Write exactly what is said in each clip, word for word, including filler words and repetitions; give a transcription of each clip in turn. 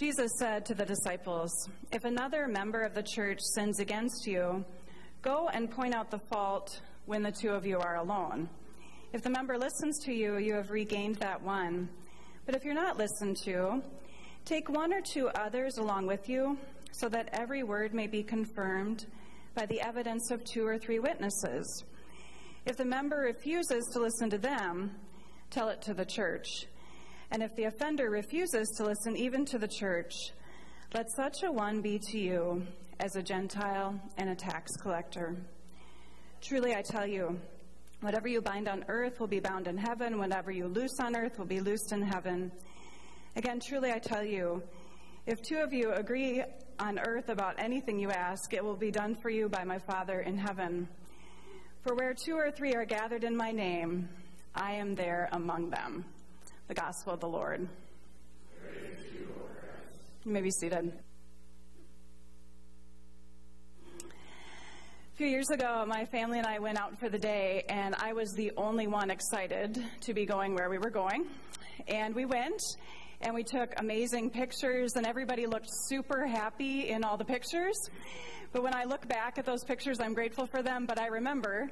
Jesus said to the disciples, "If another member of the church sins against you, go and point out the fault when the two of you are alone. If the member listens to you, you have regained that one. But if you're not listened to, take one or two others along with you, so that every word may be confirmed by the evidence of two or three witnesses. If the member refuses to listen to them, tell it to the church. And if the offender refuses to listen even to the church, let such a one be to you as a Gentile and a tax collector. Truly I tell you, whatever you bind on earth will be bound in heaven. Whatever you loose on earth will be loosed in heaven. Again, truly I tell you, if two of you agree on earth about anything you ask, it will be done for you by my Father in heaven. For where two or three are gathered in my name, I am there among them." The Gospel of the Lord. Praise to you, O Christ. You may be seated. A few years ago, my family and I went out for the day, and I was the only one excited to be going where we were going. And we went, and we took amazing pictures, and everybody looked super happy in all the pictures. But when I look back at those pictures, I'm grateful for them, but I remember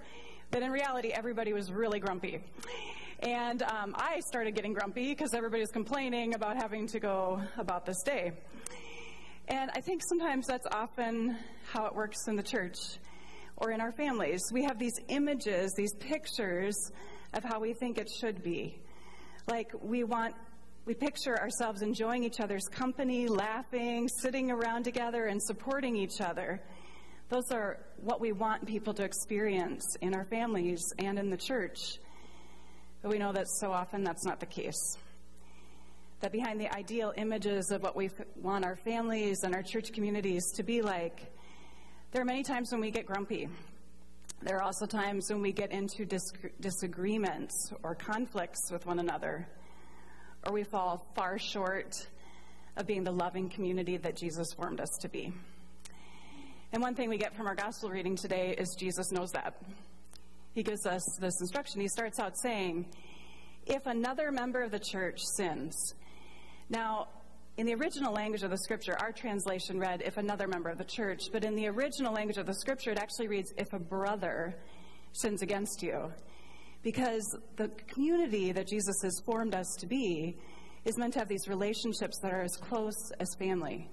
that in reality, everybody was really grumpy. And um, I started getting grumpy because everybody was complaining about having to go about this day. And I think sometimes that's often how it works in the church or in our families. We have these images, these pictures of how we think it should be. Like we want, we picture ourselves enjoying each other's company, laughing, sitting around together, and supporting each other. Those are what we want people to experience in our families and in the church. But we know that so often that's not the case. That behind the ideal images of what we want our families and our church communities to be like, there are many times when we get grumpy. There are also times when we get into dis- disagreements or conflicts with one another, or we fall far short of being the loving community that Jesus formed us to be. And one thing we get from our gospel reading today is Jesus knows that. He gives us this instruction. He starts out saying, if another member of the church sins. Now, in the original language of the scripture, our translation read, if another member of the church, but in the original language of the scripture, it actually reads, if a brother sins against you. Because the community that Jesus has formed us to be is meant to have these relationships that are as close as family.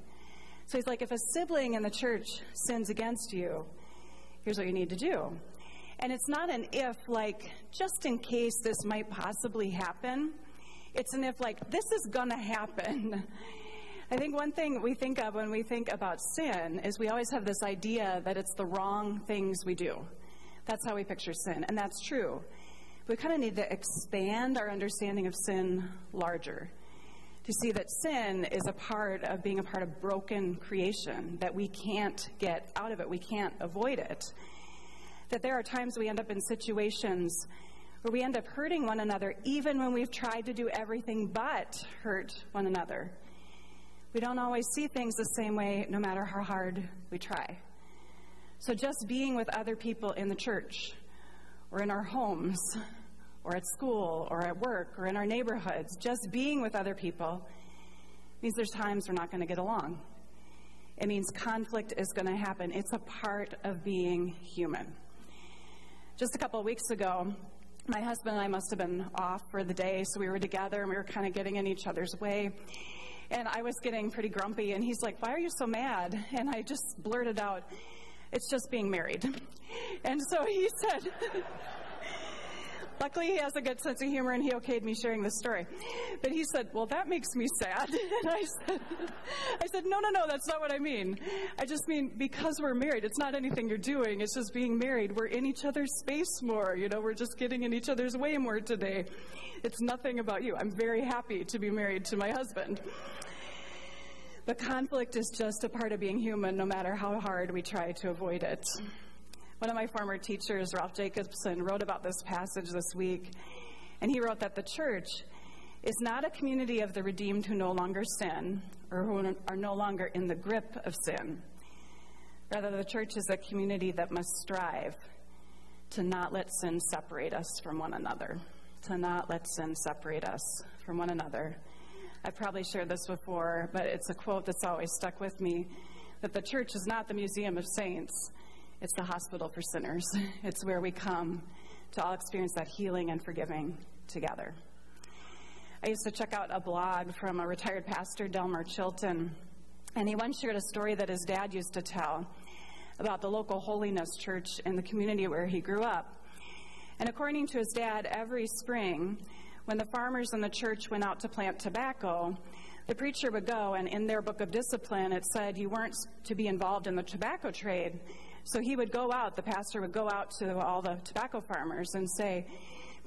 So he's like, if a sibling in the church sins against you, here's what you need to do. And it's not an if, like, just in case this might possibly happen. It's an if, like, this is going to happen. I think one thing we think of when we think about sin is we always have this idea that it's the wrong things we do. That's how we picture sin, and that's true. We kind of need to expand our understanding of sin larger, to see that sin is a part of being a part of broken creation, that we can't get out of it, we can't avoid it. That there are times we end up in situations where we end up hurting one another, even when we've tried to do everything but hurt one another. We don't always see things the same way, no matter how hard we try. So just being with other people in the church, or in our homes, or at school, or at work, or in our neighborhoods, just being with other people means there's times we're not going to get along. It means conflict is going to happen. It's a part of being human. Just a couple of weeks ago, my husband and I must have been off for the day, so we were together, and we were kind of getting in each other's way. And I was getting pretty grumpy, and he's like, "Why are you so mad?" And I just blurted out, "It's just being married." And so he said, luckily he has a good sense of humor, and he okayed me sharing this story. But he said, "Well, that makes me sad." And I said, I said, no, no, no, that's not what I mean. I just mean because we're married, it's not anything you're doing. It's just being married. We're in each other's space more. You know, we're just getting in each other's way more today. It's nothing about you. I'm very happy to be married to my husband. But conflict is just a part of being human, no matter how hard we try to avoid it. One of my former teachers, Ralph Jacobson, wrote about this passage this week, and he wrote that the church is not a community of the redeemed who no longer sin or who are no longer in the grip of sin. Rather, the church is a community that must strive to not let sin separate us from one another, to not let sin separate us from one another. I've probably shared this before, but it's a quote that's always stuck with me, that the church is not the museum of saints, it's the hospital for sinners. It's where we come to all experience that healing and forgiving together. I used to check out a blog from a retired pastor, Delmar Chilton, and he once shared a story that his dad used to tell about the local holiness church in the community where he grew up. And according to his dad, every spring, when the farmers in the church went out to plant tobacco, the preacher would go, and in their book of discipline, it said you weren't to be involved in the tobacco trade. So he would go out, the pastor would go out to all the tobacco farmers and say,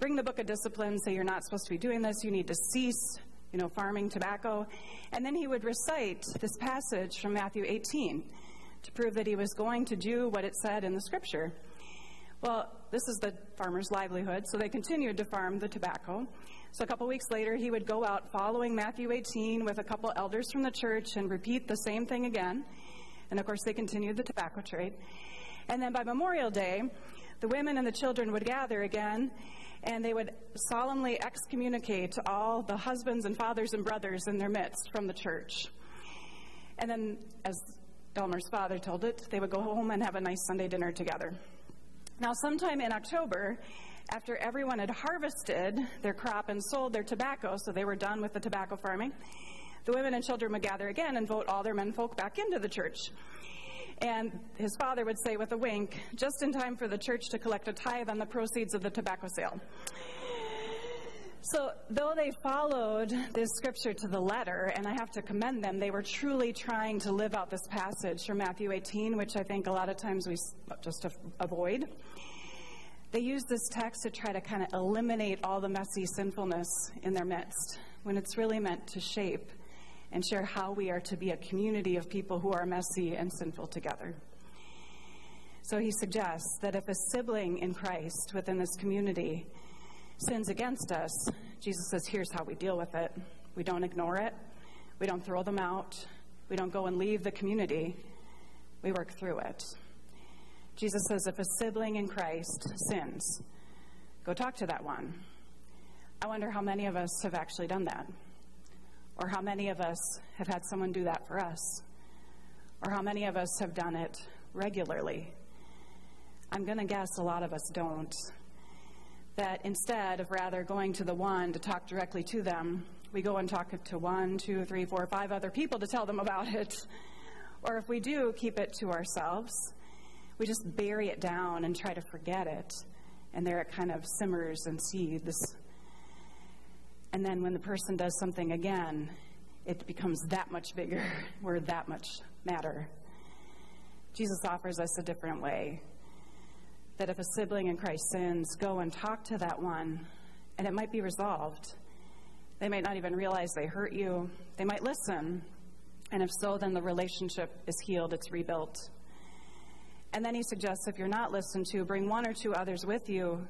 bring the book of discipline, say you're not supposed to be doing this, you need to cease, you know, farming tobacco. And then he would recite this passage from Matthew eighteen to prove that he was going to do what it said in the scripture. Well, this is the farmer's livelihood, so they continued to farm the tobacco. So a couple weeks later, he would go out following Matthew eighteen with a couple elders from the church and repeat the same thing again. And of course, they continued the tobacco trade. And then by Memorial Day, the women and the children would gather again, and they would solemnly excommunicate all the husbands and fathers and brothers in their midst from the church. And then, as Delmar's father told it, they would go home and have a nice Sunday dinner together. Now, sometime in October, after everyone had harvested their crop and sold their tobacco, so they were done with the tobacco farming, the women and children would gather again and vote all their menfolk back into the church. And his father would say with a wink, just in time for the church to collect a tithe on the proceeds of the tobacco sale. So though they followed this scripture to the letter, and I have to commend them, they were truly trying to live out this passage from Matthew eighteen, which I think a lot of times we just avoid. They used this text to try to kind of eliminate all the messy sinfulness in their midst, when it's really meant to shape and share how we are to be a community of people who are messy and sinful together. So he suggests that if a sibling in Christ within this community sins against us, Jesus says, here's how we deal with it. We don't ignore it. We don't throw them out. We don't go and leave the community. We work through it. Jesus says, if a sibling in Christ sins, go talk to that one. I wonder how many of us have actually done that, or how many of us have had someone do that for us, or how many of us have done it regularly. I'm going to guess a lot of us don't. That instead of rather going to the one to talk directly to them, we go and talk to one, two, three, four, five other people to tell them about it. Or if we do keep it to ourselves, we just bury it down and try to forget it. And there it kind of simmers and seethes. And then when the person does something again, it becomes that much bigger. We're that much madder. Jesus offers us a different way. That if a sibling in Christ sins, go and talk to that one, and it might be resolved. They might not even realize they hurt you. They might listen, and if so, then the relationship is healed, it's rebuilt. And then he suggests if you're not listened to, bring one or two others with you,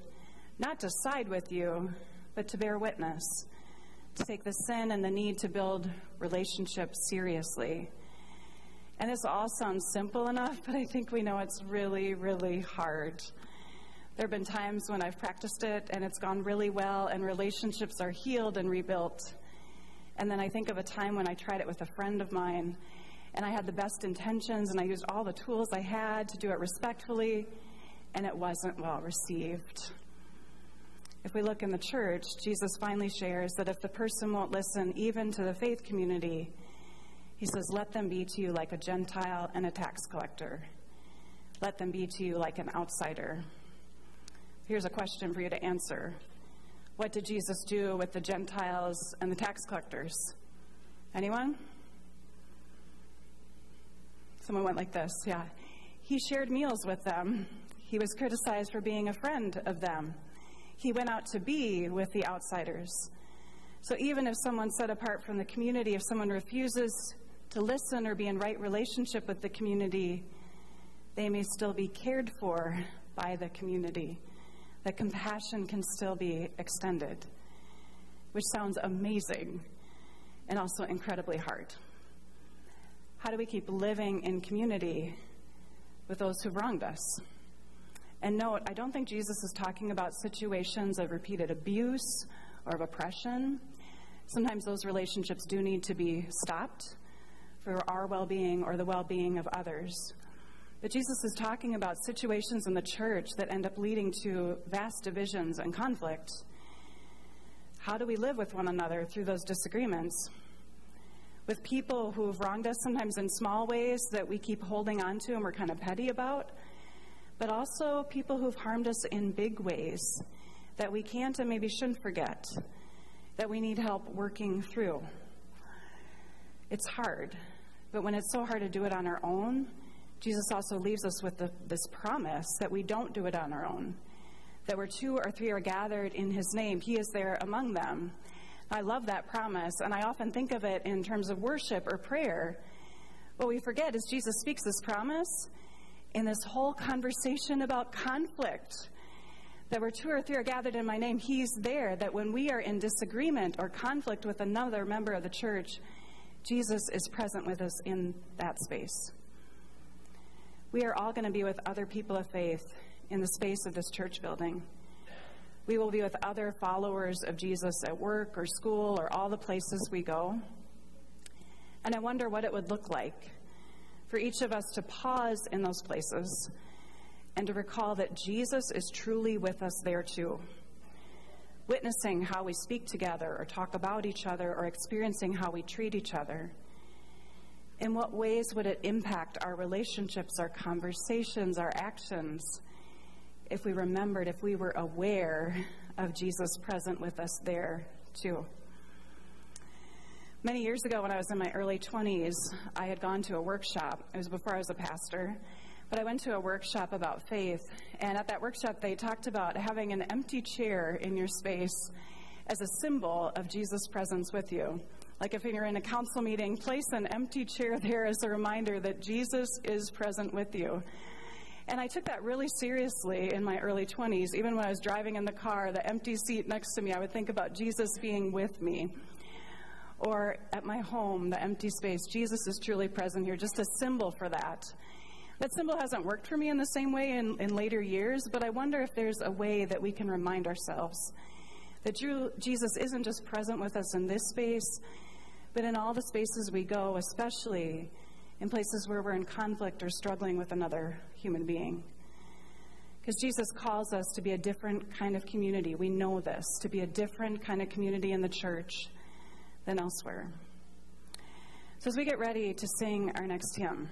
not to side with you, but to bear witness, to take the sin and the need to build relationships seriously. And this all sounds simple enough, but I think we know it's really, really hard. There have been times when I've practiced it and it's gone really well and relationships are healed and rebuilt. And then I think of a time when I tried it with a friend of mine and I had the best intentions and I used all the tools I had to do it respectfully, and it wasn't well received. If we look in the church, Jesus finally shares that if the person won't listen even to the faith community, he says, let them be to you like a Gentile and a tax collector. Let them be to you like an outsider. Here's a question for you to answer. What did Jesus do with the Gentiles and the tax collectors? Anyone? Someone went like this, yeah. He shared meals with them. He was criticized for being a friend of them. He went out to be with the outsiders. So even if someone's set apart from the community, if someone refuses to listen or be in right relationship with the community, they may still be cared for by the community. That compassion can still be extended, which sounds amazing and also incredibly hard. How do we keep living in community with those who've wronged us? And note, I don't think Jesus is talking about situations of repeated abuse or of oppression. sometimes those relationships do need to be stopped for our well-being or the well-being of others. But Jesus is talking about situations in the church that end up leading to vast divisions and conflict. How do we live with one another through those disagreements? With people who have wronged us, sometimes in small ways that we keep holding on to and we're kind of petty about, but also people who've harmed us in big ways that we can't and maybe shouldn't forget, that we need help working through. It's hard, but when it's so hard to do it on our own, Jesus also leaves us with the, this promise that we don't do it on our own, that where two or three are gathered in his name, he is there among them. I love that promise, and I often think of it in terms of worship or prayer. What we forget is Jesus speaks this promise in this whole conversation about conflict, that where two or three are gathered in my name, he's there, that when we are in disagreement or conflict with another member of the church, Jesus is present with us in that space. We are all going to be with other people of faith in the space of this church building. We will be with other followers of Jesus at work or school or all the places we go. And I wonder what it would look like for each of us to pause in those places and to recall that Jesus is truly with us there too, witnessing how we speak together or talk about each other or experiencing how we treat each other. In what ways would it impact our relationships, our conversations, our actions, if we remembered, if we were aware of Jesus present with us there too? Many years ago when I was in my early twenties, I had gone to a workshop. It was before I was a pastor, but I went to a workshop about faith. And at that workshop, they talked about having an empty chair in your space as a symbol of Jesus' presence with you. Like if you're in a council meeting, place an empty chair there as a reminder that Jesus is present with you. And I took that really seriously in my early twenties. Even when I was driving in the car, the empty seat next to me, I would think about Jesus being with me. Or at my home, the empty space, Jesus is truly present here, just a symbol for that. That symbol hasn't worked for me in the same way in, in later years, but I wonder if there's a way that we can remind ourselves that Jesus isn't just present with us in this space, but in all the spaces we go, especially in places where we're in conflict or struggling with another human being. Because Jesus calls us to be a different kind of community. We know this, to be a different kind of community in the church than elsewhere. So as we get ready to sing our next hymn,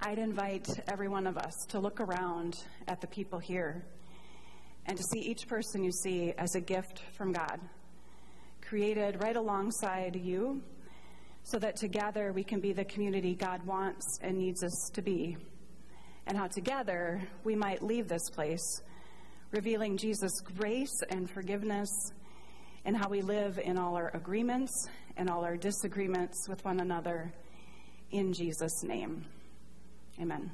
I'd invite every one of us to look around at the people here and to see each person you see as a gift from God, created right alongside you, so that together we can be the community God wants and needs us to be, and how together we might leave this place, revealing Jesus' grace and forgiveness, and how we live in all our agreements and all our disagreements with one another in Jesus' name. Amen.